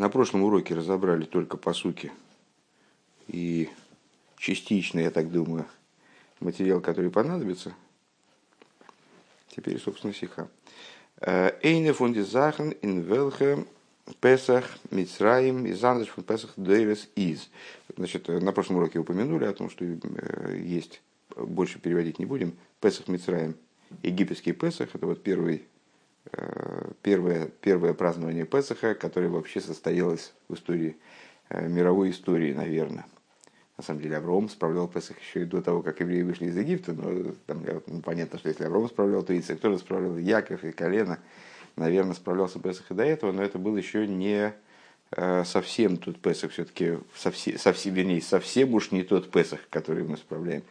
На прошлом уроке разобрали только пасуки и частично, я так думаю, материал, который понадобится. Теперь, собственно, сиха. Эйне фон ди захен ин велхе песах мицраим из андерш фон песах дэвис из. Значит, на прошлом уроке упомянули о том, что есть, больше переводить не будем, песах мицраим, египетский песах, это вот первое празднование Песаха, которое вообще состоялось в истории, мировой истории, наверное. На самом деле Авраам справлял Песах еще и до того, как евреи вышли из Египта. Но там, понятно, что если Авраам справлял, то Ицхак тоже справлял, Яков и Колено. Наверное, справлялся Песах и до этого, но это был еще не совсем тот Песах, все-таки совсем уж не тот Песах, который мы справляем.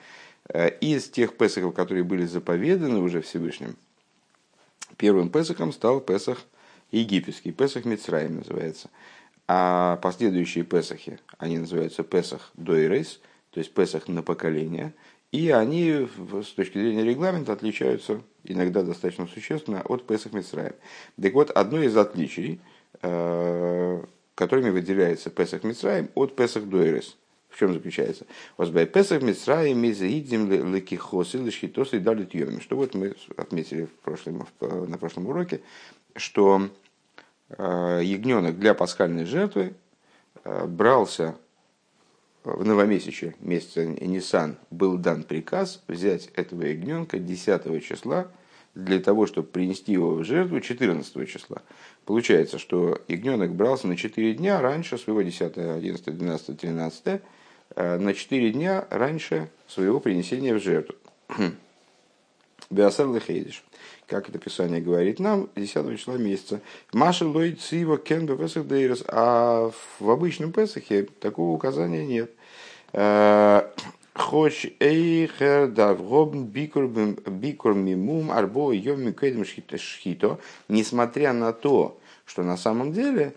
Из тех Песахов, которые были заповеданы уже Всевышним, первым Песахом стал Песах египетский, Песах Мицраим называется. А последующие Песахи, они называются Песах Дойрейс, то есть Песах на поколение. И они, с точки зрения регламента, отличаются иногда достаточно существенно от Песах Мицраим. Так вот, одно из отличий, которыми выделяется Песах Мицраим от Песах Дойрейс. В чем заключается? Что вот мы отметили на прошлом уроке, что ягненок для пасхальной жертвы брался в новомесяче, месяца Нисан, был дан приказ взять этого ягненка 10 числа для того, чтобы принести его в жертву 14 числа. Получается, что ягненок брался на 4 дня раньше своего 10, 11, 12, 13, на 4 дня раньше своего принесения в жертву. Беасар лехейдиш. Как это Писание говорит нам, 10 числа месяца. Маша лой циво кен бепесах дейрес. А в обычном Песахе такого указания нет. Хоч эйхер давгобн бикур мимум арбо йом микэдм шхито. Несмотря на то, что на самом деле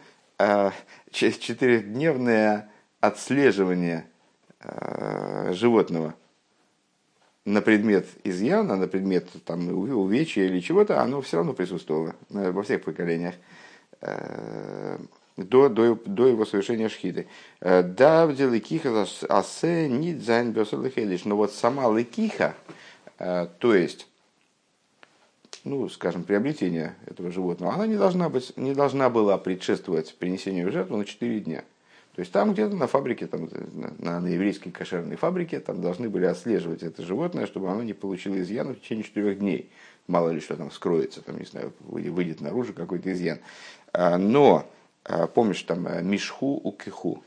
четырехдневное отслеживание животного на предмет изъяна, на предмет там, увечья или чего-то, оно все равно присутствовало во всех поколениях до его совершения шхиты. Да, в деле киха асе нит зайн бёсэл лехедиш. Но вот сама лекиха, то есть, ну, скажем, приобретение этого животного, она не должна была предшествовать принесению в жертву на 4 дня. То есть там где-то на фабрике, там, на еврейской кошерной фабрике, там должны были отслеживать это животное, чтобы оно не получило изъяна в течение 4 дней. Мало ли что там скроется, там, не знаю, выйдет наружу какой-то изъян. Но, помнишь, там мишху укиху,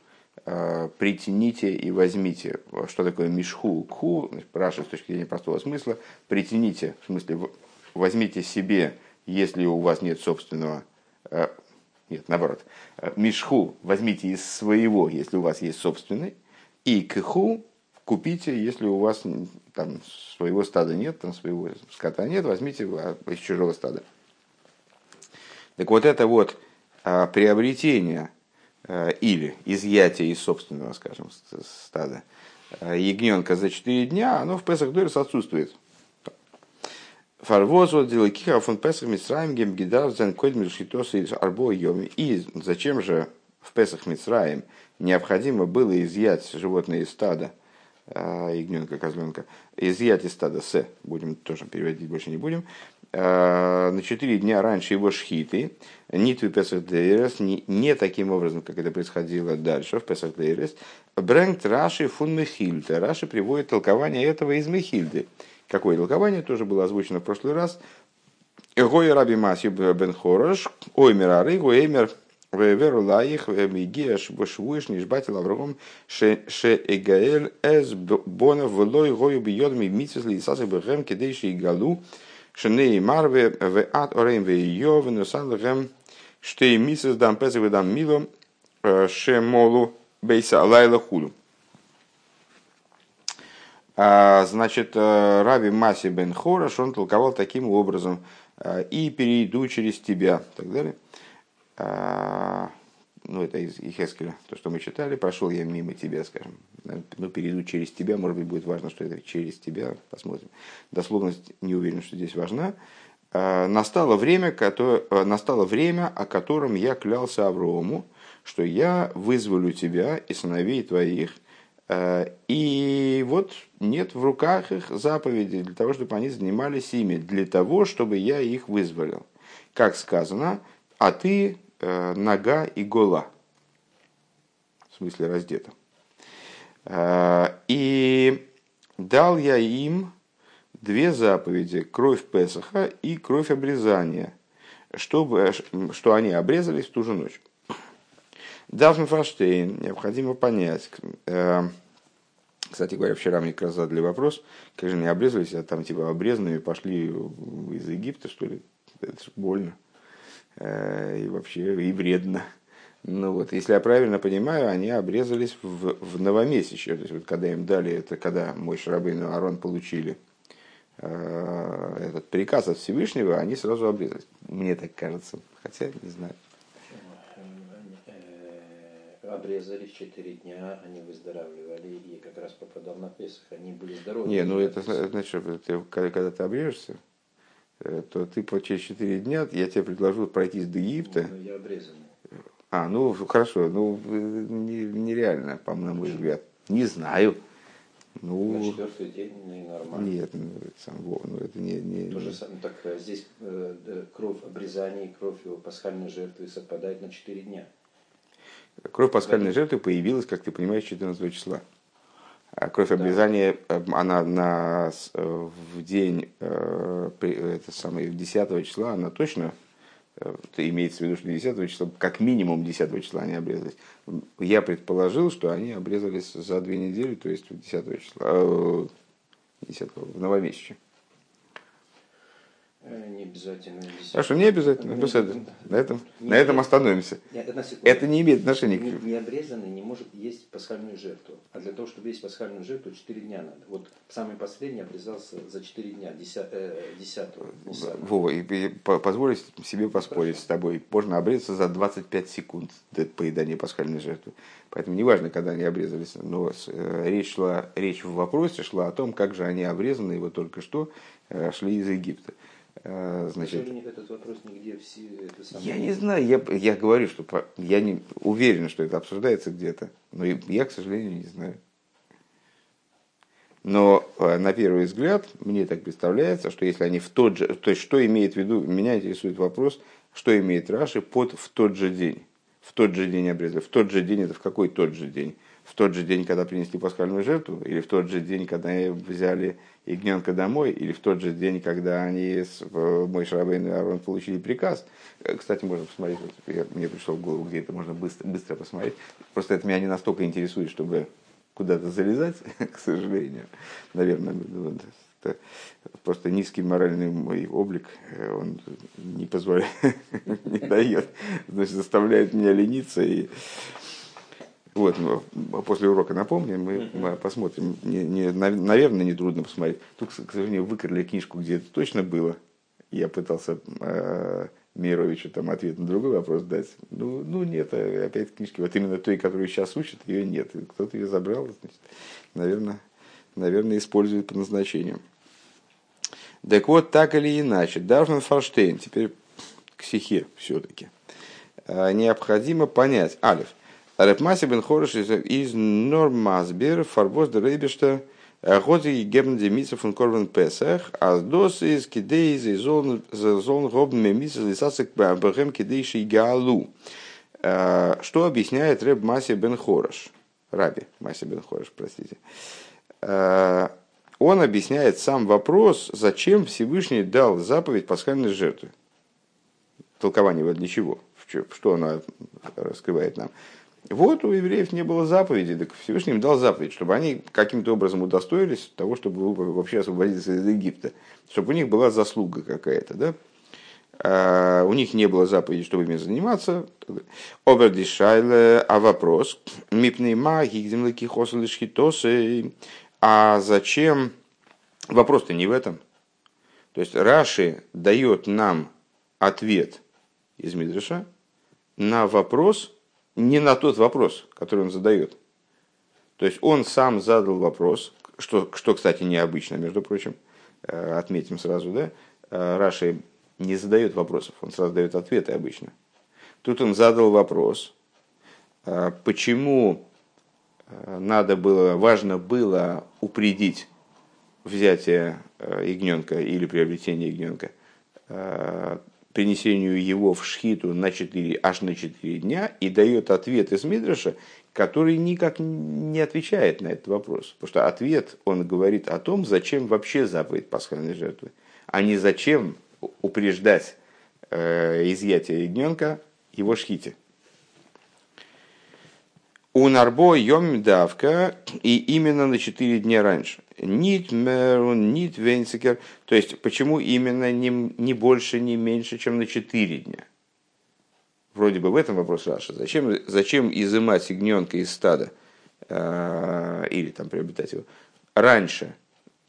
притяните и возьмите. Что такое мишху укху? Раши с точки зрения простого смысла. Притяните, в смысле, возьмите себе, если у вас нет собственного... Нет, наоборот. Мишху возьмите из своего, если у вас есть собственный, и кху купите, если у вас там своего стада нет, там своего скота нет, возьмите из чужого стада. Так вот это вот приобретение или изъятие из собственного, скажем, стада ягненка за 4 дня, оно в Песах Дойрейс отсутствует. И зачем же в Песах Мицраим необходимо было изъять животное из стада, ягненка, козленка, изъять из стада с, будем тоже переводить, больше не будем, на 4 дня раньше его шхиты, нитвы Песах Дейрес, не таким образом, как это происходило дальше в Песах Дейрес, брэнкт Раши фун Мехильда. Раши приводит толкование этого из Мехильды. Какое толкование тоже было озвучено в прошлый раз. Гой раби Масью бен Хорош, оймер ары, оймер, веверу лаих, мигеш, башвуиш, нишбати лавром, ше эгаэль, эс бонов, влой, гою бьет, мимитис, лисасы, бхэм, кидейши, игалу, шенеи марве, веат, орейм, веё, венусан, лхэм, штей мисис, дам пэзэ, ведам мило, ше молу, бейса, лайла хулу. Значит, раби Маси бен Хорош, он толковал таким образом. «И перейду через тебя», и так далее. Ну, это из Ихескеля, то, что мы читали. «Прошел я мимо тебя», скажем. Ну, «перейду через тебя», может быть, будет важно, что это «через тебя». Посмотрим. Дословность не уверен, что здесь важна. «Настало время, о котором я клялся Аврааму, что я вызволю тебя и сыновей твоих, и вот нет в руках их заповедей для того, чтобы они занимались ими, для того, чтобы я их вызволил. Как сказано, а ты нага и гола, в смысле раздета. И дал я им две заповеди, кровь Песаха и кровь обрезания, чтобы, что они обрезались в ту же ночь. Должен фаштейн, необходимо понять. Кстати говоря, вчера мне как раз задали вопрос, как же они обрезались, а там типа обрезанными пошли из Египта, что ли? Это же больно. И вообще, и вредно. Ну вот, если я правильно понимаю, они обрезались в новомесячье. То есть, вот, когда им дали, это когда Моше Рабейну и Аарон получили этот приказ от Всевышнего, они сразу обрезались. Мне так кажется. Хотя, не знаю. Обрезались 4 дня, они выздоравливали, и как раз попадал на Песах, они были здоровы. Не, ну это значит, когда ты обрежешься, то ты через 4 дня, я тебе предложу пройтись до Египта. Ну, я обрезанный. А, ну хорошо, ну нереально, по моему взгляд. Не знаю. Ну, на 4-й день нормально. Нет, ну, это не... То же самое, так здесь кровь обрезания и кровь его пасхальной жертвы совпадает на 4 дня. Кровь пасхальной жертвы появилась, как ты понимаешь, 14 числа. А кровь обрезания, она в день, это самое, 10 числа, она точно, имеется в виду, что 10 числа, как минимум 10 числа они обрезались. Я предположил, что они обрезались за 2 недели, то есть 10 числа, 10 в новомесячье. Не обязательно. Хорошо, не обязательно. На этом остановимся. Нет, это не имеет отношения к нему. Необрезанный не может есть пасхальную жертву. А для того, чтобы есть пасхальную жертву, 4 дня надо. Вот самый последний обрезался за 4 дня, 10-го. Вова, позволь себе поспорить с тобой. Можно обрезаться за 25 секунд до поедания пасхальной жертвы. Поэтому неважно, когда они обрезались. Но речь в вопросе шла о том, как же они обрезаны, вот только что шли из Египта. Значит, этот вопрос нигде я не знаю, я говорю, что я не уверен, что это обсуждается где-то, но я, к сожалению, не знаю. Но на первый взгляд мне так представляется, что если они в тот же, то есть что имеет в виду, меня интересует вопрос, что имеет Раши под в тот же день обрезали, в тот же день это в какой тот же день? В тот же день, когда принесли пасхальную жертву, или в тот же день, когда взяли ягненка домой, или в тот же день, когда они с Моше Рабейну и Аарон получили приказ. Кстати, можно посмотреть, мне пришло в голову, где это можно быстро посмотреть. Просто это меня не настолько интересует, чтобы куда-то залезать, к сожалению. Наверное, это просто низкий моральный мой облик, он не позволяет, не дает, значит, заставляет меня лениться и... Вот, после урока напомним, мы посмотрим. Наверное, нетрудно посмотреть. Тут, к сожалению, выкрали книжку, где это точно было. Я пытался Мировичу там ответ на другой вопрос дать. Ну нет, опять книжки. Вот именно той, которую сейчас учат, ее нет. Кто-то ее забрал, значит, наверное, использует по назначению. Так вот, так или иначе, Дарвин Форштейн, теперь к сихе все-таки, необходимо понять. Алеф. Реб Маасе бен Хореш из Нормасбер, фарбос де Рейбешта, хози гебн де митцва фон корбан Песах, аз дос из кидей зон гобн ме митцва лисасек бэхэм кидей шигалу. Что объясняет Реб Маасе бен Хореш? Раби Маасе бен Хореш, простите. Он объясняет сам вопрос, зачем Всевышний дал заповедь пасхальной жертвы. Толкование вот для чего? Что она раскрывает нам? Вот у евреев не было заповеди, так Всевышний им дал заповедь, чтобы они каким-то образом удостоились того, чтобы вообще освободиться из Египта, чтобы у них была заслуга какая-то, да? У них не было заповеди, чтобы ими заниматься. Обердишайле, а вопрос, мипнейма, гигземлики, хослышхитосы, а зачем? Вопрос-то не в этом. То есть Раши дает нам ответ из Мидраша на вопрос, не на тот вопрос, который он задает. То есть он сам задал вопрос, что кстати, необычно, между прочим, отметим сразу, да? Раши не задает вопросов, он сразу дает ответы обычно. Тут он задал вопрос, почему важно было упредить взятие ягненка или приобретение ягненка принесению его в шхиту аж на 4 дня, и дает ответ из Мидраша, который никак не отвечает на этот вопрос. Потому что ответ, он говорит о том, зачем вообще заповедь пасхальной жертвы, а не зачем упреждать изъятие ягненка его шхите. У нарбо йом давка, и именно на 4 дня раньше. Нит мерун, нит венцикер. То есть, почему именно не больше, не меньше, чем на 4 дня? Вроде бы в этом вопрос Раша. Зачем изымать ягненка из стада, или там приобретать его, раньше,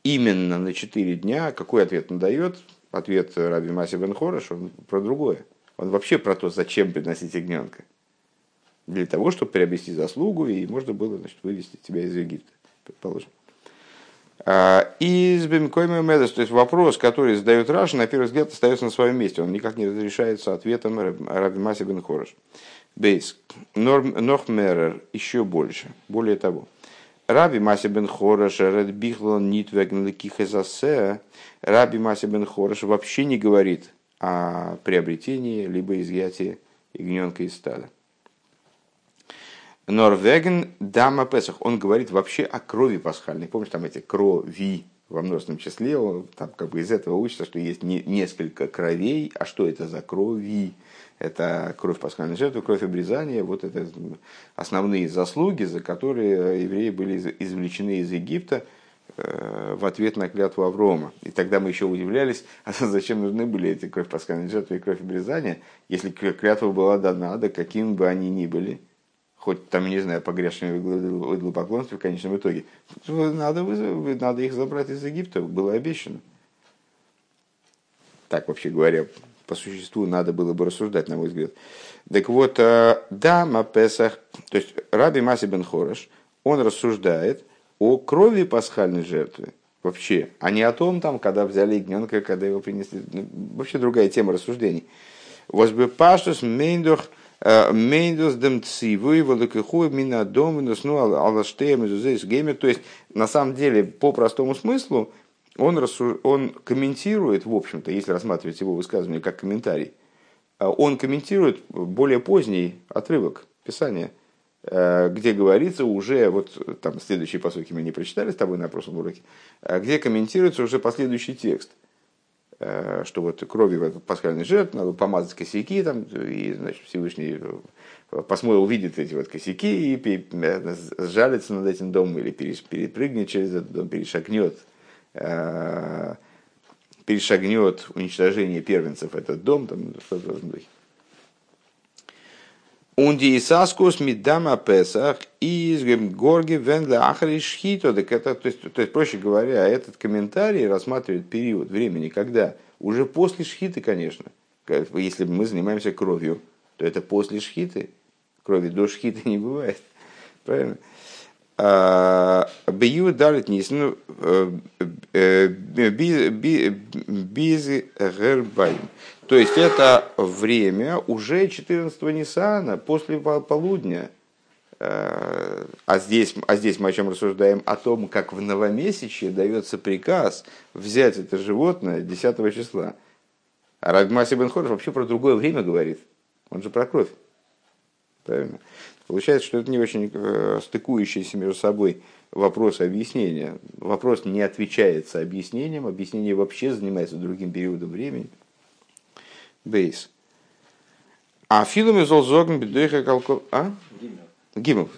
именно на 4 дня? Какой ответ он дает? Ответ Раби Маасе бен Хореш, он про другое. Он вообще про то, зачем приносить ягненка. Для того, чтобы приобрести заслугу, и можно было, вывести тебя из Египта, предположим. И с Бимкоймой Медес, то есть вопрос, который задает Раши, на первый взгляд остается на своем месте. Он никак не разрешается ответом Раби Маасе бен Хореш. Бейс. Нохмерер еще больше. Более того. Раби Маасе бен Хореш, Ред Бихлон, Нитвегн, Кихезасе. Раби Маасе бен Хореш вообще не говорит о приобретении либо изъятии ягненка из стада. Норвеген дама Песах. Он говорит вообще о крови пасхальной. Помнишь, там эти крови во множественном числе. Там из этого учится, что есть несколько кровей. А что это за крови? Это кровь пасхальной жертвы, кровь обрезания. Вот это основные заслуги, за которые евреи были извлечены из Египта в ответ на клятву Аврома. И тогда мы еще удивлялись, а зачем нужны были эти кровь пасхальной жертвы и кровь обрезания, если клятва была дана, да каким бы они ни были. Хоть там, погрешные в идолопоклонстве в конечном итоге. Надо их забрать из Египта, было обещано. Так, вообще говоря, по существу надо было бы рассуждать, на мой взгляд. Так вот, Дама Песах, то есть Раби Маасе бен Хореш, он рассуждает о крови пасхальной жертвы вообще, а не о том, когда взяли ягненка, когда его принесли. Вообще другая тема рассуждений. Возбепаштус мейндох Мейндос демцивы, валакиху, минадом, винусну, аллаштеем, изузейс, геймер. То есть, на самом деле, по простому смыслу, он комментирует, в общем-то, если рассматривать его высказывание как комментарий, он комментирует более поздний отрывок Писания, где говорится уже, следующие пасуки мы не прочитали с тобой на прошлом уроке, где комментируется уже последующий текст. Что кровью пасхальной жертвы надо помазать косяки, и Всевышний увидит эти косяки и сжалится над этим домом, или перепрыгнет через этот дом, перешагнет уничтожение первенцев этот дом, что-то в этом духе. «Унди исаскус миддама песах из горги венла ахри шхито». То есть, проще говоря, этот комментарий рассматривает период времени, когда уже после шхиты, конечно, если мы занимаемся кровью, то это после шхиты. Крови до шхиты не бывает. Правильно? «Бью далит нисну биз гербайм». То есть, это время уже 14-го Ниссана, после полудня. А здесь мы о чем рассуждаем? О том, как в новомесячье дается приказ взять это животное 10 числа. А Раби Маасе бен Хореш вообще про другое время говорит. Он же про кровь. Правильно? Получается, что это не очень стыкующиеся между собой вопросы объяснения. Вопрос не отвечается объяснением. Объяснение вообще занимается другим периодом времени. Бейс. А филами золзогн бедуиха колкол... А? Гимов.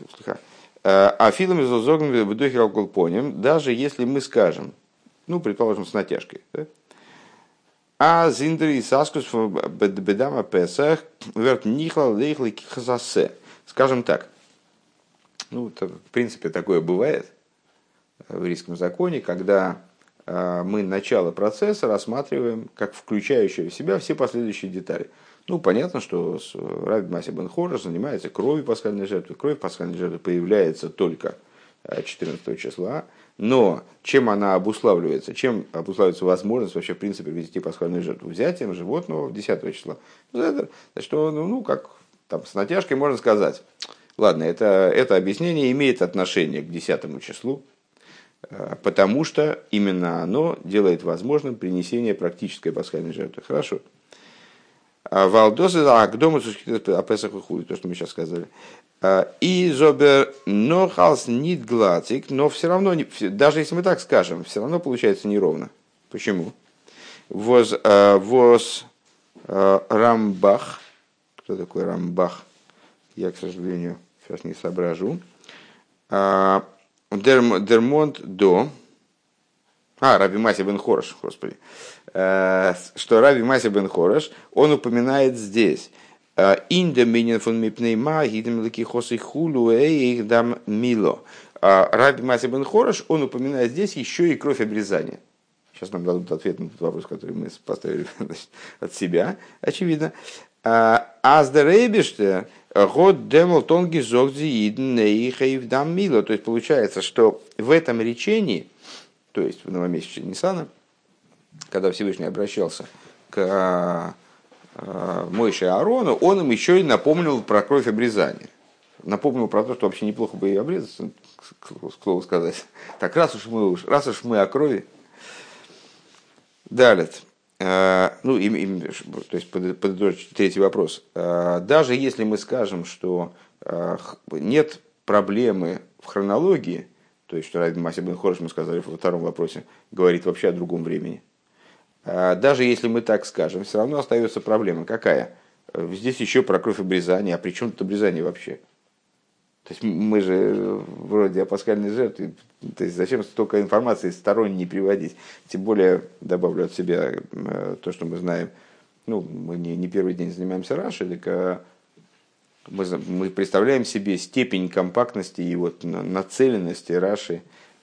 А филами золзогн бедуиха колколпоним, даже если мы скажем, предположим, с натяжкой. А зиндри и саскус бедама песах верт нихла лейхла кихазасе. Скажем так. В принципе, такое бывает в еврейском законе, когда... мы начало процесса рассматриваем как включающее в себя все последующие детали. Понятно, что Раби Маасе бен Хореш занимается кровью пасхальной жертвы. Кровь пасхальной жертвы появляется только 14 числа. Но чем она обуславливается? Чем обуславливается возможность вообще, в принципе, ввести пасхальную жертву? Взятием животного 10 числа. Значит, с натяжкой можно сказать... Ладно, это объяснение имеет отношение к 10 числу, потому что именно оно делает возможным принесение практической пасхальной жертвы. Хорошо. Валдозы, Агдома, о Песах и Хули, то, что мы сейчас сказали. И зобер нохалс нит глацик, но все равно, даже если мы так скажем, все равно получается неровно. Почему? Воз Рамбах. Кто такой Рамбах? Я, к сожалению, сейчас не соображу. Дермонт до... Раби Маси бен Хорош, господи. Что Раби Маси бен Хорош, он упоминает здесь. Раби Маси бен Хорош, он упоминает здесь еще и кровь обрезания. Сейчас нам дадут ответ на тот вопрос, который мы поставили от себя, очевидно. То есть получается, что в этом речении, то есть в новомесяче Ниссана, когда Всевышний обращался к Моше и Аарону, он им еще и напомнил про кровь обрезания. Напомнил про то, что вообще неплохо бы и обрезаться, к слову сказать. Так, раз уж мы о крови. Далее. То есть подытожить третий вопрос. Даже если мы скажем, что нет проблемы в хронологии, то есть, что Раби Маси бен Хорош, мы сказали во втором вопросе, говорит вообще о другом времени. Даже если мы так скажем, все равно остается проблема. Какая? Здесь еще про кровь обрезания. А при чем тут обрезание вообще? То есть, мы же вроде о пасхальной жертве. То есть, зачем столько информации сторонней приводить? Тем более, добавлю от себя то, что мы знаем. Мы не первый день занимаемся Раши, так мы представляем себе степень компактности и вот нацеленности Раши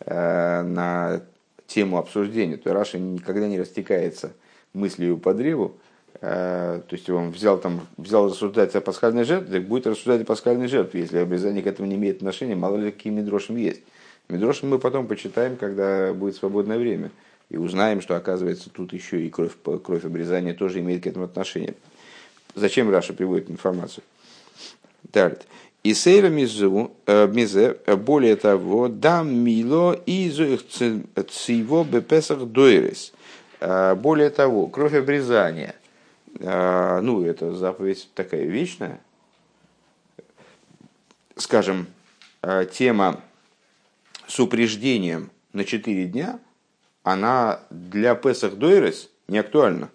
на тему обсуждения. То Раши никогда не растекается мыслью по древу. То есть он взял рассуждать о пасхальной жертве, так будет рассуждать о пасхальной жертве, если обрезание к этому не имеет отношения, мало ли какие мидрошим есть. Мидрошим мы потом почитаем, когда будет свободное время, и узнаем, что, оказывается, тут еще и кровь обрезания тоже имеет к этому отношение. Зачем Раша приводит информацию? Далее. И сейра мизе, более того, дам мило изо циво бепесах доерес. Более того, кровь обрезания. Это заповедь такая вечная. Скажем, тема с упреждением на 4 дня, она для Песах Дойрес не актуальна.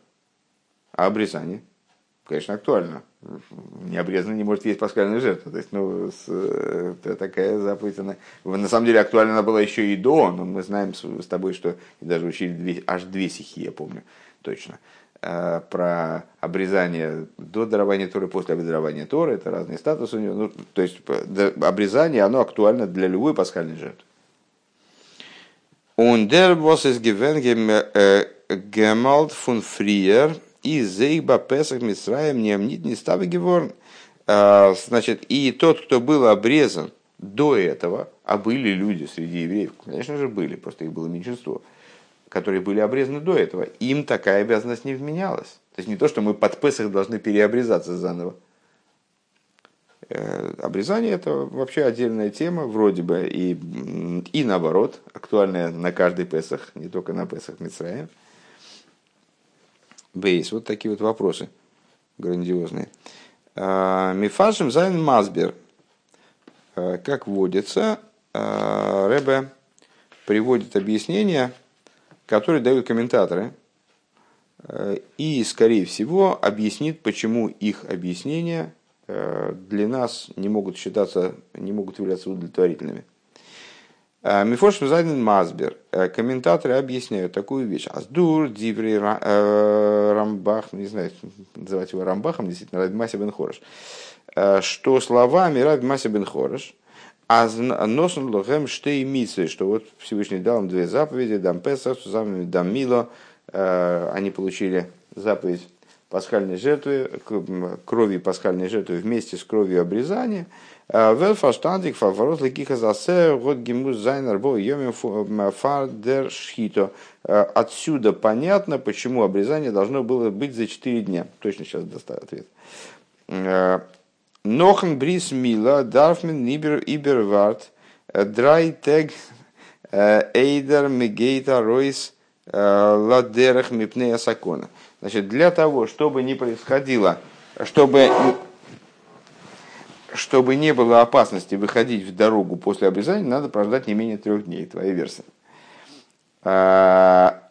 А обрезание, конечно, актуально. Необрезанный не может есть пасхальная жертва. То есть, такая заповедь, она... На самом деле, актуальна она была еще и до, но мы знаем с тобой, что даже учили аж две сихи, я помню точно. Про обрезание до дарования Торы, после обрезания Торы. Это разные статусы у него. То есть, обрезание, оно актуально для любой пасхальной жертвы. Und der was es gewähnt gemalt von früher и зейба песах мисраем не амнит не ставы геворн. Значит, и тот, кто был обрезан до этого, а были люди среди евреев, конечно же, были, просто их было меньшинство, которые были обрезаны до этого, им такая обязанность не вменялась. То есть не то, что мы под Песах должны переобрезаться заново. Обрезание – это вообще отдельная тема, вроде бы, и наоборот, актуальная на каждый Песах, не только на Песах Мицраим. Бейс, вот такие вот вопросы грандиозные. Мифашим зайн Масбер. Как водится, Ребе приводит объяснение, которые дают комментаторы, и, скорее всего, объяснит, почему их объяснения для нас не могут являться удовлетворительными. Мифошим зайн Масбер. Комментаторы объясняют такую вещь. Аздур, Диври, Рамбах, не знаю, называть его Рамбахом, действительно, Раби Маси бен Хорош. Что словами Раби Маси бен Хорош, Азносен лохэм штей митсы, что вот Всевышний дал им две заповеди, дам Песах, дам Мило, они получили заповедь пасхальной жертвы, крови пасхальной жертвы вместе с кровью обрезания. Отсюда понятно, почему обрезание должно было быть за 4 дня. Точно сейчас доставлю ответ. Нохен брис мила дарфмен ибервард драйтег эйдер мегейта ройс ладерах мипнея сакона. Значит, для того, чтобы не происходило, чтобы не было опасности выходить в дорогу после обрезания, надо прождать не менее 3 дней. Твоя версия.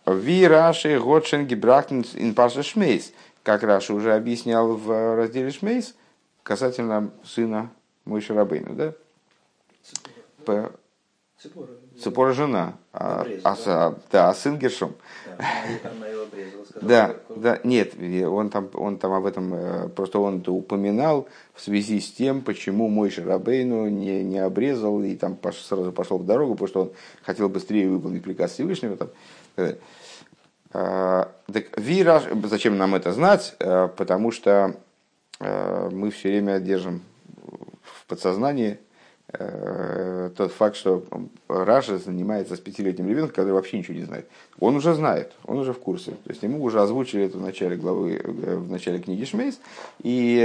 Ви раши готшенги брахтенс ин паша шмейс. Как Раши уже объяснял в разделе шмейс, касательно сына Моше Рабейну, да? Ципора жена, а сын Гершом. Да, нет, он там об этом, просто он это упоминал в связи с тем, почему Моше Рабейну не обрезал и там сразу пошел в дорогу, потому что он хотел быстрее выполнить приказ Всевышнего. Зачем нам это знать? Потому что мы все время держим в подсознании тот факт, что Раша занимается с 5-летним ребенком, который вообще ничего не знает. Он уже знает, он уже в курсе. То есть ему уже озвучили это в начале главы, в начале книги Шмейс, и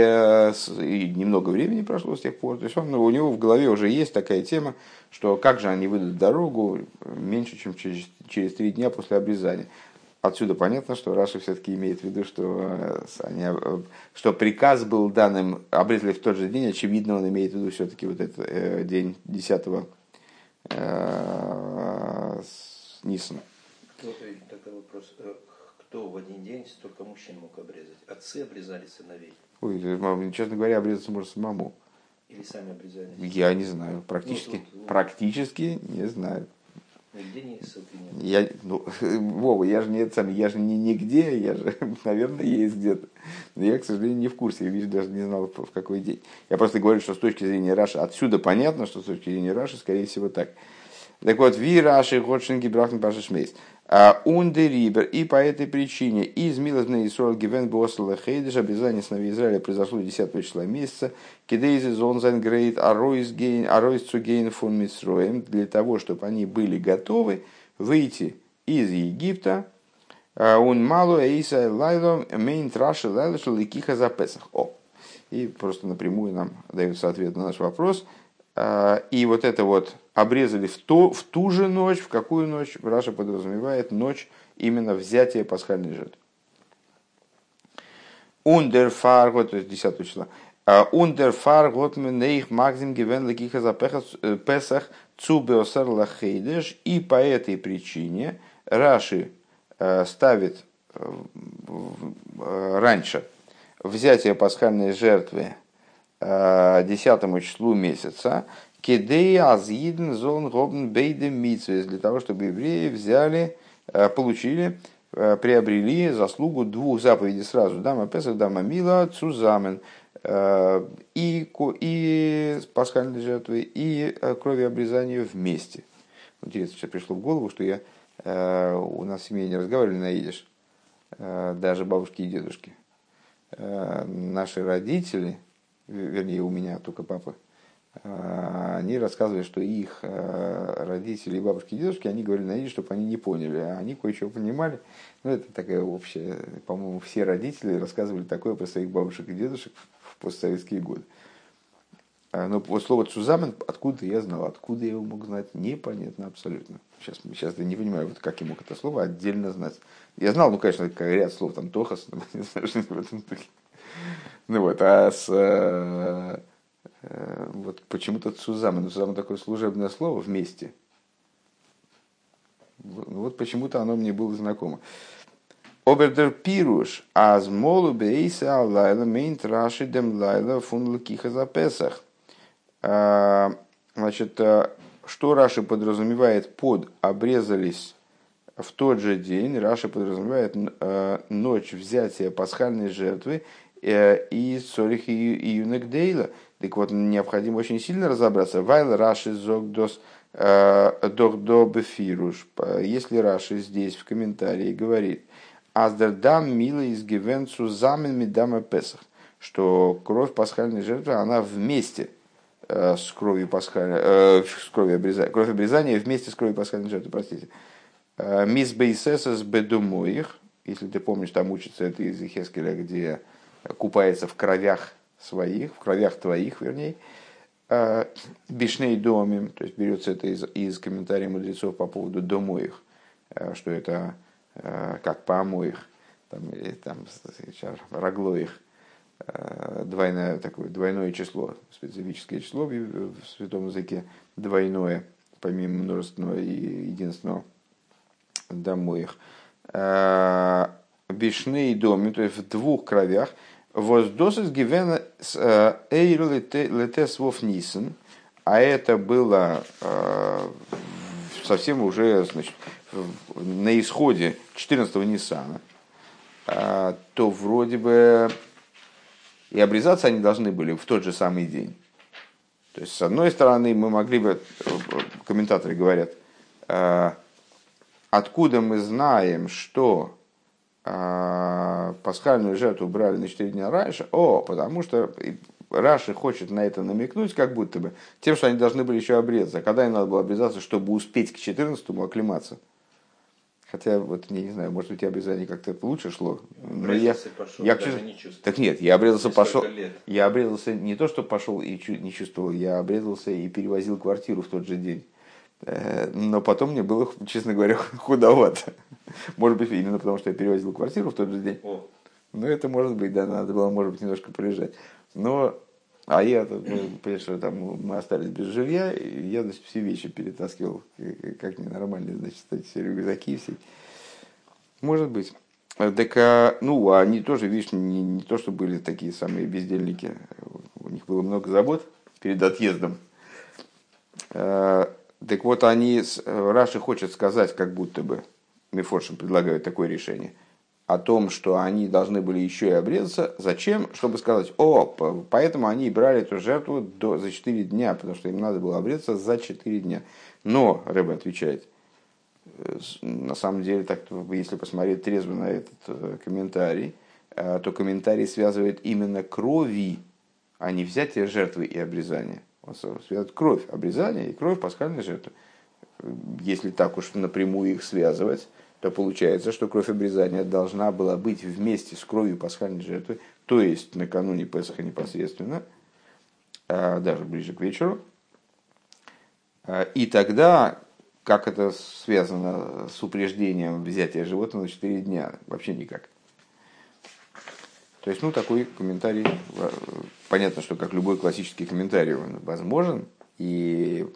немного времени прошло с тех пор. То есть у него в голове уже есть такая тема, что как же они выйдут дорогу меньше, чем через 3 дня после обрезания. Отсюда понятно, что Раши все-таки имеет в виду, что приказ был дан им, обрезали в тот же день, очевидно, он имеет в виду все-таки вот этот день 10-го Ниссана. Такой вопрос. Кто в один день столько мужчин мог обрезать? Отцы обрезали сыновей? Ой, честно говоря, обрезаться можно самому. Или сами обрезали? Я не знаю. Практически не знаю. Нигде не ссылки нет. Вова, я же не нигде, я же, наверное, есть где-то. Но я, к сожалению, не в курсе, я, видишь, даже не знал, в какой день. Я просто говорю, что с точки зрения Раши, отсюда понятно, что с точки зрения Раши, скорее всего, так. Так вот, ви Раши, Ходшинги, Брахман, Паша Шмейс. Унде Рибер, и по этой причине, из Милозны Исруэл Гивен Босла Хейдеш, обрезание сыновей Израиля произошло 10 числа месяца, Кидейзи Зонзайн Грейд, Аройс Цугейн фон Мисроем, для того, чтобы они были готовы выйти из Египта, он Малу Эйса Лайлом, Мейн Траши Лайлош Ликиха за Песах. И просто напрямую нам дается ответ на наш вопрос. И вот это вот обрезали в ту же ночь, в какую ночь, Раша подразумевает ночь именно взятия пасхальной жертвы. Ундерфаргот, то есть 10 числа. Ундерфаргот менейх максим гивен лекиха за песах цубеосар лахейдеш. И по этой причине Раши ставит раньше взятие пасхальной жертвы 10 числу месяца, для того, чтобы евреи взяли, получили, приобрели заслугу 2 заповедей сразу. Дама Песах, Дама Мила, Цузамен. И пасхальные жертвы, и кровеобрезание вместе. Интересно, сейчас пришло в голову, что у нас в семье не разговаривали на идиш, даже бабушки и дедушки. Наши родители... Вернее, у меня только папа. Они рассказывали, что их родители, бабушки и дедушки, они говорили на идиш, чтобы они не поняли. А они кое-чего понимали. Ну, это такая общая... По-моему, все родители рассказывали такое про своих бабушек и дедушек в постсоветские годы. Но слово «цузамен» откуда я знал? Откуда я его мог знать? Непонятно абсолютно. Сейчас я не понимаю, вот как я мог это слово отдельно знать. Я знал, ну, конечно, ряд слов, там, «тохас», но не знаю, что в этом духе. Ну вот, вот почему-то «цузамен». «Цузамен» такое служебное слово «вместе». Вот почему-то оно мне было знакомо. «Обердер пируш, аз молу бейса алайла мейнт раши дем лайла фун лакиха за песах». Значит, что Раши подразумевает под «обрезались в тот же день», Раши подразумевает ночь взятия пасхальной жертвы и цорих и юнекдейла. Так вот, необходимо очень сильно разобраться. Вайл Раши зогдос догдо бефируш. Если Раши здесь в комментарии говорит «Аздердам мила из гивенцу замен медама песах», что кровь пасхальной жертвы, она вместе с кровью пасхальной, с кровью обрезания, кровь обрезания вместе с кровью пасхальной жертвы, простите. Мис бейсесас бедумоих, если ты помнишь, там учится это из Ихескеля, где купается в кровях своих, в кровях твоих, вернее, бишней домим, то есть берется это из комментариев мудрецов по поводу домоих, что это как помоих, там сейчас роглоих, двойное число, специфическое число в святом языке, двойное, помимо множественного и единственного, домоих. Бишней домим, то есть в двух кровях, воздосис гивена эйру летес вов нисен, а это было совсем уже, значит, на исходе 14-го Ниссана, то вроде бы и обрезаться они должны были в тот же самый день. То есть, с одной стороны, мы могли бы, комментаторы говорят, откуда мы знаем, что пасхальную жертву брали на 4 дня раньше, потому что Раши хочет на это намекнуть, как будто бы, тем, что они должны были еще обрезаться. Когда им надо было обрезаться, чтобы успеть к 14-му оклематься? Хотя, вот, я не знаю, может, у тебя обрезание как-то лучше шло. Но я даже не чувствую. Так нет, я обрезался, пошел. Я обрезался не то, что пошел и не чувствовал, я обрезался и перевозил квартиру в тот же день. Но потом мне было, честно говоря, худовато. Может быть, именно потому, что я перевозил квартиру в тот же день. Ну, это может быть, да, надо было, может быть, немножко полежать. Но, а я, прежде всего, мы остались без жилья, и я, значит, все вещи перетаскивал, как ненормально, значит, эти рюкзаки все. Может быть. Так, ну, они тоже, видишь, не то, что были такие самые бездельники. У них было много забот перед отъездом. Так вот, они, Раши хочет сказать, как будто бы, Мефоршим предлагают такое решение, о том, что они должны были еще и обрезаться. Зачем? Чтобы сказать, поэтому они брали эту жертву за 4 дня, потому что им надо было обрезаться за 4 дня. Но, Рэбе отвечает, на самом деле, так, если посмотреть трезво на этот комментарий, то комментарий связывает именно крови, а не взятие жертвы и обрезание. Он связывает кровь обрезания и кровь пасхальной жертвы. Если так уж напрямую их связывать, то получается, что кровь обрезания должна была быть вместе с кровью пасхальной жертвы, то есть накануне Песаха непосредственно, даже ближе к вечеру. И тогда, как это связано с упреждением взятия животного на 4 дня? Вообще никак. То есть, такой комментарий, понятно, что как любой классический комментарий, он возможен и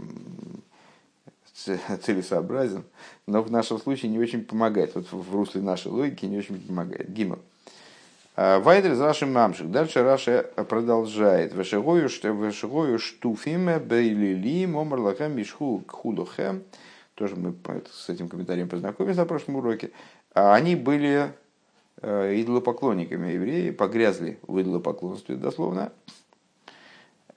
целесообразен, но в нашем случае не очень помогает. Вот в русле нашей логики не очень помогает. Гиммел. Вайдер за Раши Мамшик. Дальше Раша продолжает. Вешегою штуфиме бейлили момарлахам мишху кхудухем. Тоже мы с этим комментарием познакомились на прошлом уроке. Они были идолопоклонниками, евреи погрязли в идолопоклонстве, дословно.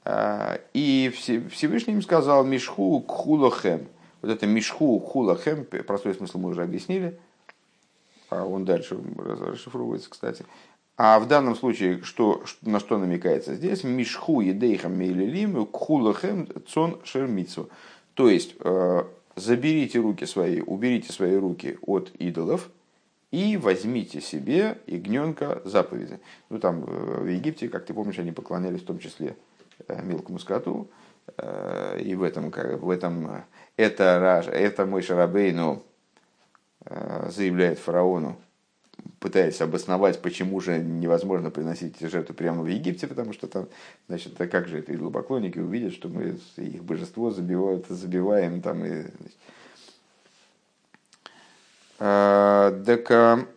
И Всевышний им сказал «Мишху кхулахэм». Вот это «Мишху кхулахэм», простой смысл мы уже объяснили. Он дальше расшифровывается, кстати. А в данном случае, на что намекается здесь? «Мишху едейхам мейлилим кхулахэм цон шермитсу». То есть, заберите руки свои, уберите свои руки от идолов, и возьмите себе ягненка заповеди. Там в Египте, как ты помнишь, они поклонялись в том числе мелкому скоту. И в этом это Моше Рабейну заявляет фараону, пытаясь обосновать, почему же невозможно приносить жертву прямо в Египте, потому что там, значит, как же это идолопоклонники увидят, что мы их божество забиваем там и... Так,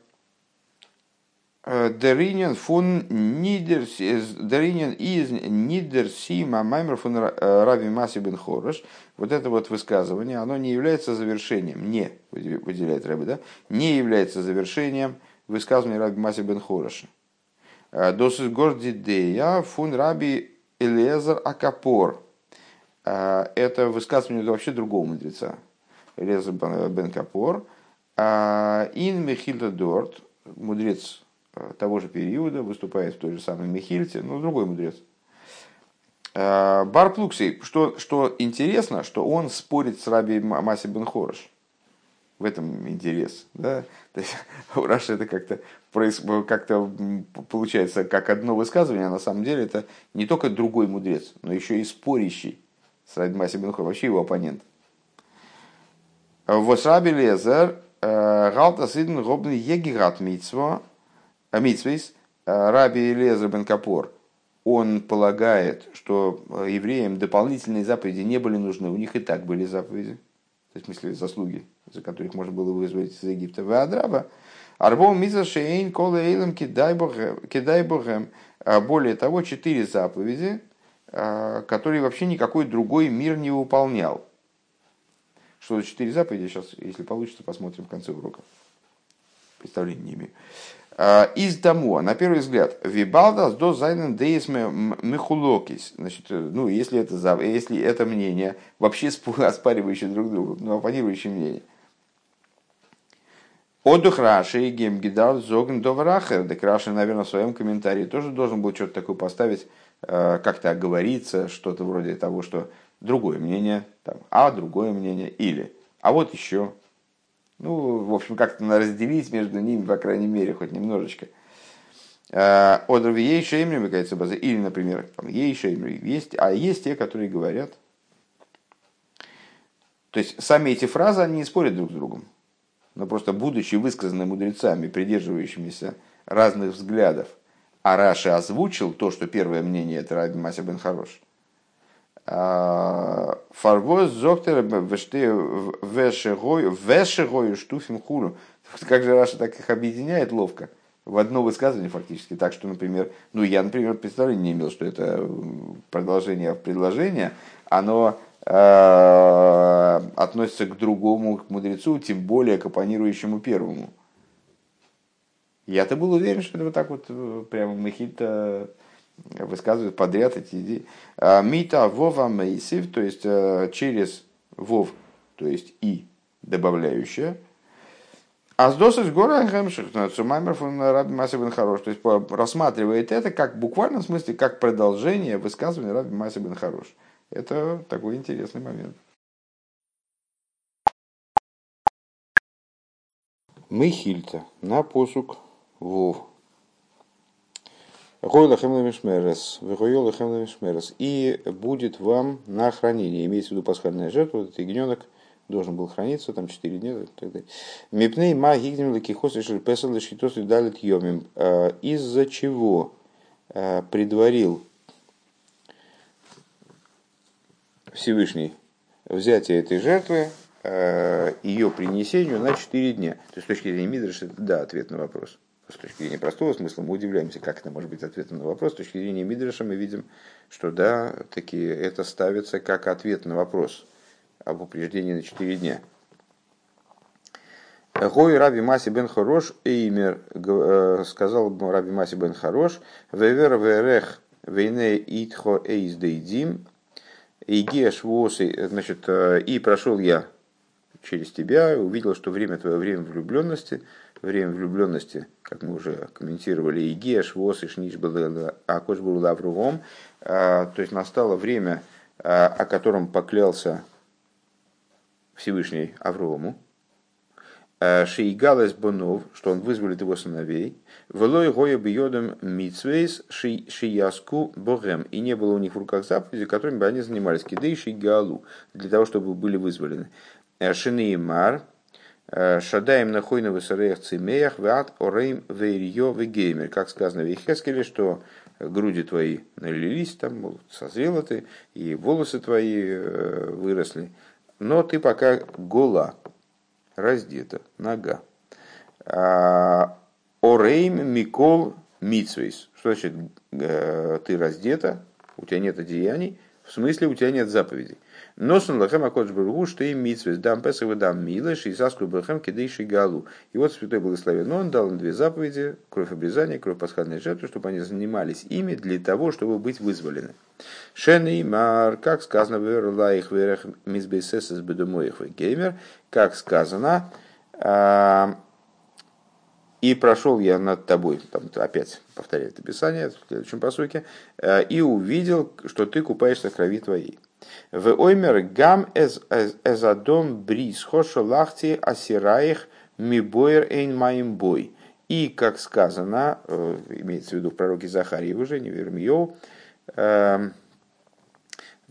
Деринен фон из Нидерсима Маймер фон Рави Маси бен Хорош. Вот это вот высказывание, оно не является завершением, не выделяет Раби, да, не является завершением высказывания Раби Маси бен Хороша. Досыс гордидея фон Раби Элиэзер Акапор. Это высказывание вообще другого мудреца, Элиэзер бен Капор. Ин Мехильта Дорт, мудрец того же периода, выступает в той же самой Мехильте, но другой мудрец. Бар Плуксий, что интересно, что он спорит с Раби Маси бен Хорош. В этом интерес. Да? То есть, у Раши это как-то получается как одно высказывание, а на самом деле это не только другой мудрец, но еще и спорящий с Рабмаси бен Хай, вообще его оппонент. «Вос Раби Лезер галтас идн гобный егигат митсвейс Раби Лезер бен Капор». Он полагает, что евреям дополнительные заповеди не были нужны. У них и так были заповеди. То есть, в смысле, заслуги, за которых можно было вызволить из Египта. Более того, 4 заповеди, которые вообще никакой другой мир не выполнял. Что за 4 заповеди? Сейчас, если получится, посмотрим в конце урока. Представления не имею. Из тому, на первый взгляд, вибалдас до зайнен деисме мехулокис. Значит, ну, если это мнение, вообще оспаривающие друг друга, ну, оппонирующие мнение. Одух Раши и Гемгидар Зогн Доврахер. Так Раши, наверное, в своем комментарии тоже должен был что-то такое поставить, как-то оговориться, что-то вроде того, что другое мнение, там, а другое мнение, или, а вот еще. Ну, в общем, как-то надо разделить между ними, по крайней мере, хоть немножечко. Одрови ей шеймрим, кажется, базы. Или, например, там, ей шеймрим есть, а есть те, которые говорят. То есть, сами эти фразы, они не спорят друг с другом. Но просто будучи высказаны мудрецами, придерживающимися разных взглядов, а Раши озвучил то, что первое мнение – это Раби Мася бен Харош. Фарвоз зоктер вешегою штуфим хуру. Как же Раша так их объединяет ловко в одно высказывание фактически. Так что, например, ну я, например, представления не имел, что это продолжение в предложение, оно относится к другому, к мудрецу, тем более к оппонирующему первому. Я-то был уверен, что это вот так вот прямо махита высказывают подряд эти идеи. Мита вова мейсив, то есть через вов, то есть и добавляющее. Аздос из гора хэмших, цумаймер фон Раби Мася бен Харош. То есть рассматривает это как в буквальном смысле, как продолжение высказывания Раби Мася бен Харош. Это такой интересный момент. Михильта на посук вов. И будет вам на хранение. Имеется в виду пасхальная жертва, этот ягненок должен был храниться, там 4 дня и так далее. Мипней ма гигнем лакихос решил песал лешитос лидалит йомим. Из-за чего предварил Всевышний взятие этой жертвы, ее принесению на 4 дня. То есть, с точки зрения Мидраша, это да, ответ на вопрос. С точки зрения простого смысла мы удивляемся, как это может быть ответом на вопрос. С точки зрения Мидраша мы видим, что да, таки это ставится как ответ на вопрос об упреждении на 4 дня. Гой Раби Мася бен Харош эймер, сказал Раби Мася бен Харош, вевер верех вейне итхо эйз дейдим, значит, и прошел я через тебя, увидел, что время твое время влюбленности, как мы уже комментировали, Иге, Швос, Ишниш, Акош был Лаврувом, то есть настало время, о котором поклялся Всевышний Аврому, Шейгалес Бонов, что он вызволит его сыновей, Велой Гоя Бьодом Митсвейс, Шияску Богем, и не было у них в руках заповеди, которыми бы они занимались, Кидей Шейгалу, для того, чтобы были вызволены. Шинеймар, Шадаем нахойно высорех цимеях, веат орейм вейрьё вегеймер. Как сказано в Ехескеле, что груди твои налились, там, мол, созрела ты, и волосы твои выросли. Но ты пока гола, раздета, нога. Орейм микол мицвейс. Что значит ты раздета, у тебя нет одеяний, в смысле у тебя нет заповедей. Носон лахэм акодж бургу, что им митсвес, дам песах и дам милэш, и саску брэхэм кидэй шигалу. И вот Святой Благословен Он дал им 2 заповеди, кровь обрезания, кровь пасхальной жертвы, чтобы они занимались ими для того, чтобы быть вызволены. Шенеймар, как сказано, вэр лаих вэрэх мизбэйсэсэс бэдумоих вэгеймер, как сказано, и прошел я над тобой, там опять повторяет описание в следующем пасуке, и увидел, что ты купаешься в крови твоей. В оймер гам эзадом брис хошелахти асираих мибоер эйн маим бой. И, как сказано, имеется в виду в пророке Захарии уже, не Вермиёв,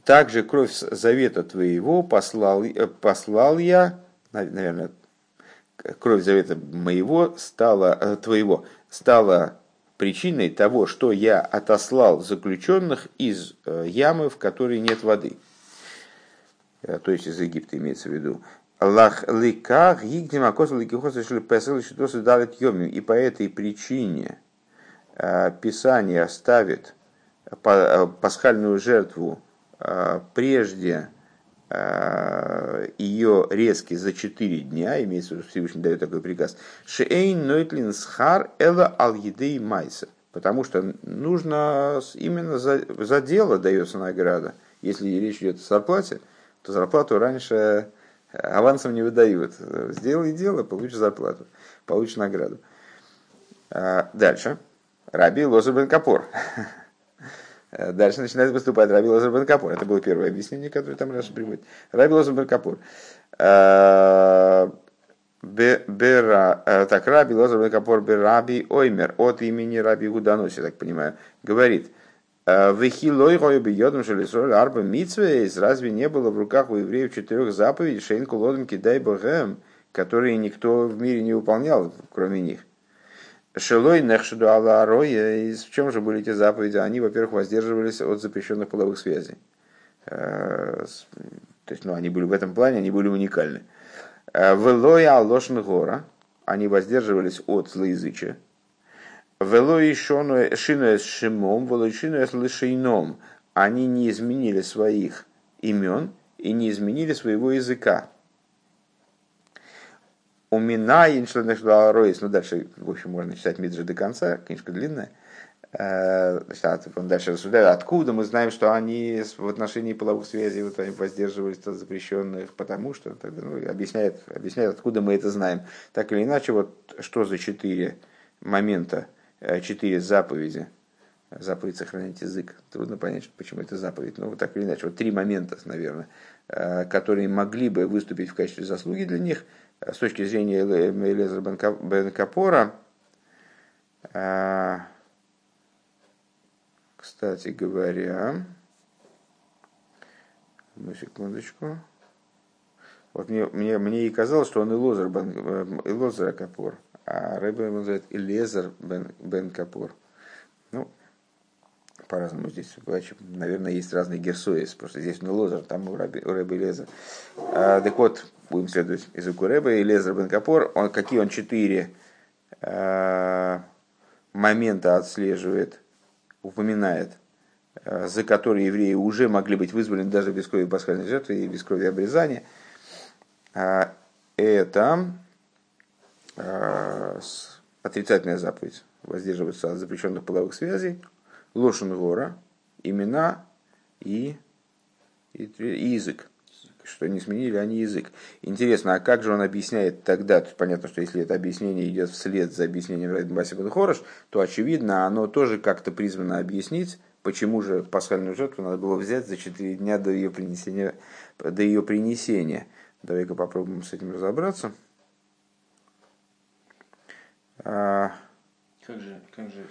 также кровь завета твоего послал я, наверное, кровь завета моего стала, твоего стала причиной того, что я отослал заключенных из ямы, в которой нет воды. То есть из Египта имеется в виду. И по этой причине Писание ставит пасхальную жертву прежде ее резки за 4 дня, имеется в виду, Всевышний дает такой приказ, потому что нужно именно за дело дается награда. Если речь идет о зарплате, то зарплату раньше авансом не выдают. Сделай дело, получишь зарплату, получишь награду. Дальше. Раби Лозер бен Капор. Дальше начинает выступать Раби Лозер бен Капор. Это было первое объяснение, которое там Раши приводит. Раби Лозер бен Капор. Так, Раби Лозер бен Капор Раби Оймер от имени Раби Гуданоси, так понимаю, говорит. Разве не было в руках у евреев 4 заповедей Шейнку Лоденки Дайбагэм, которые никто в мире не выполнял, кроме них? Шелой нехшеду алароя. В чем же были эти заповеди? Они, во-первых, воздерживались от запрещенных половых связей. То есть, они были в этом плане, они были уникальны. Велой алошн гора. Они воздерживались от злоязычия. Велой шинуэс шимом, велой шинуэс лышейном. Они не изменили своих имен и не изменили своего языка. Уминаин шлэнэшла роис. Ну, дальше, в общем, можно читать Мидрэш до конца, книжка длинная. Он дальше рассуждает, откуда мы знаем, что они в отношении половых связей воздерживались от запрещенных, потому что, объясняет, откуда мы это знаем. Так или иначе, что за 4 момента, 4 заповеди. Заповедь сохранять язык. Трудно понять, почему это заповедь. Но так или иначе, 3 момента, наверное, которые могли бы выступить в качестве заслуги для них. С точки зрения Элиэзера бен Капора, кстати говоря, одну секундочку, мне и казалось, что он Элиэзер Капор, а Ребе называет Элиэзер бен Капор. Ну, по-разному здесь, наверное, есть разные герсоис, просто здесь он Элиэзер, там у Ребе Элиэзер. Так вот, будем следовать языку Ребе, Элиэзер бен Капор, какие он 4 момента отслеживает, упоминает, за которые евреи уже могли быть вызваны даже без крови пасхальной жертвы и без крови обрезания. Это отрицательная заповедь, воздерживаться от запрещенных половых связей, лошен гора, имена и язык. Что не сменили они язык. Интересно, а как же он объясняет тогда? То есть, понятно, что если это объяснение идет вслед за объяснением Рейд Баси бен Хорош, то, очевидно, оно тоже как-то призвано объяснить, почему же пасхальную жертву надо было взять за 4 дня до ее принесения. Давай-ка попробуем с этим разобраться. Как же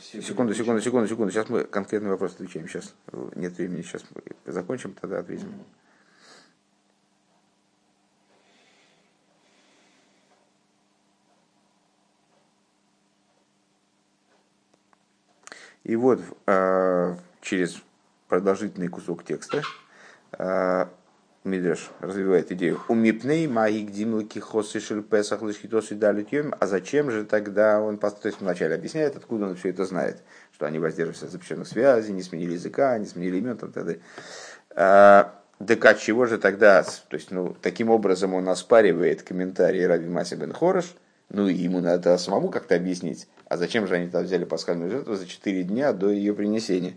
все секунду. Сейчас мы конкретный вопрос отвечаем. Сейчас нет времени, сейчас мы закончим, тогда ответим. И вот через продолжительный кусок текста Мидреш развивает идею «Умипней маик димлки хосы шельпесах лышхитосы далитьем». А зачем же тогда он, то есть вначале объясняет, откуда он все это знает, что они воздерживаются от запрещенных связей, не сменили языка, не сменили имен, там, так далее. Так от чего же тогда, то есть, таким образом он оспаривает комментарии Раби Маси бен Хорош, и ему надо самому как-то объяснить, а зачем же они там взяли пасхальную жертву за 4 дня до ее принесения.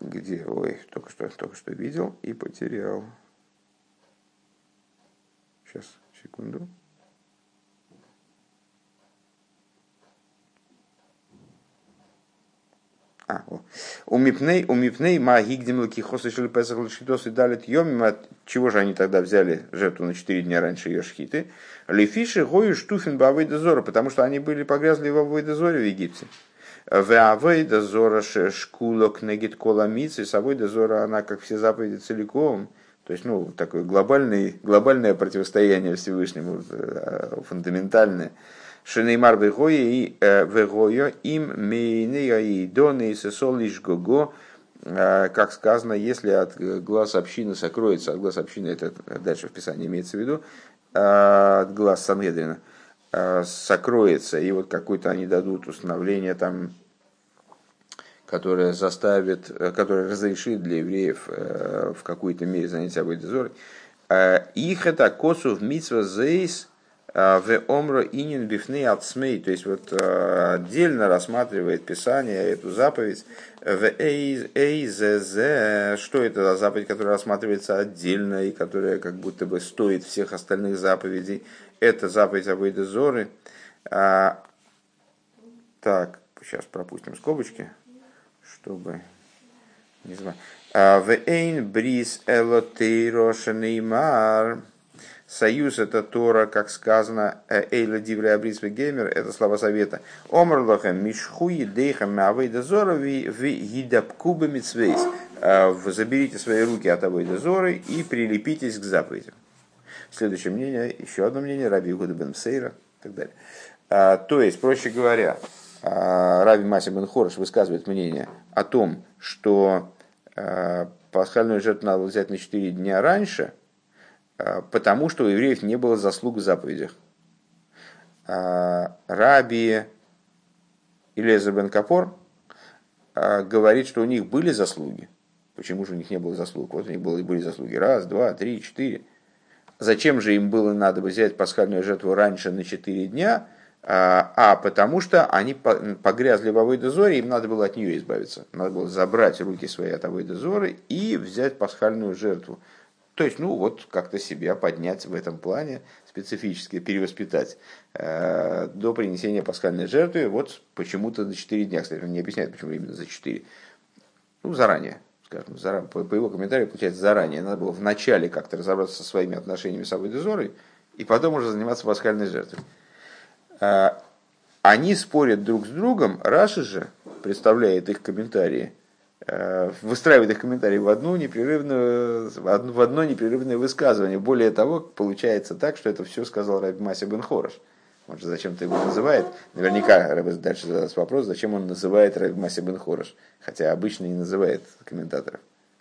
Где? Ой, только что видел и потерял. Сейчас, секунду. Умипней магигдим лакихосы шелепесах лашхитос и далит йомим. Чего же они тогда взяли жертву на 4 дня раньше ее шхиты? Лефиши гою штуфин бавейдозора, потому что они были погрязли в авейдозоре в Египте. Веавейдозора шкулок негит коламицы, с авейдозора она, как все заповеди, целиком. То есть, ну, такое глобальное противостояние Всевышнему, фундаментальное. Шинеймар вегоя и вегоя им мейнея и доны и сесол лишь гого. Как сказано, если от глаз общины сокроется, от глаз общины, это дальше в Писании имеется в виду, от глаз Сангедрина сокроется, и вот какое-то они дадут установление там, которое заставит, которое разрешит для евреев в какой-то мере занятия авейдозорой. Их это косу в митсва зейс в омро инин бифны ацмей. То есть вот отдельно рассматривает Писание эту заповедь. В эйзэзэ, что это за заповедь, которая рассматривается отдельно и которая как будто бы стоит всех остальных заповедей. Это заповедь авейдозоры. Так, сейчас пропустим скобочки, чтобы не знаю. Вэйн брис элотейрошенеймар. Союз это Тора, как сказано, эйла дивля брис вегеймер, это слова совета. Омрлоха мишхуи дейха мавейдозора ви едапкуба мицвейс. Заберите свои руки от авейдозоры и прилепитесь к заповедям. Следующее мнение, еще одно мнение, Раби Йегуда бен Сейра и так далее. То есть, проще говоря, Раби Мася бен Хорош высказывает мнение о том, что пасхальную жертву надо взять на 4 дня раньше, потому что у евреев не было заслуг в заповедях. Раби Элиэзер бен Капор говорит, что у них были заслуги. Почему же у них не было заслуг? Вот у них были заслуги. 1, 2, 3, 4. Зачем же им было надо взять пасхальную жертву раньше на 4 дня? А потому что они погрязли в авейдозоре, им надо было от нее избавиться. Надо было забрать руки свои от авейдозоры и взять пасхальную жертву. То есть, ну вот, как-то себя поднять в этом плане, специфически перевоспитать до принесения пасхальной жертвы, вот почему-то за 4 дня. Кстати, он не объясняет, почему именно за 4. Ну, заранее. Скажем, по его комментарию, получается, заранее. Надо было вначале как-то разобраться со своими отношениями с авейдозорой, и потом уже заниматься пасхальной жертвой. Они спорят друг с другом. Раши же представляет их комментарии, выстраивает их комментарии в одно непрерывное высказывание. Более того, получается так, что это все сказал Раби Мася бен Хорош. Он же зачем-то его называет. Наверняка Раби дальше задаст вопрос, зачем он называет Раби Мася бен Хорош. Хотя обычно не называет комментаторов.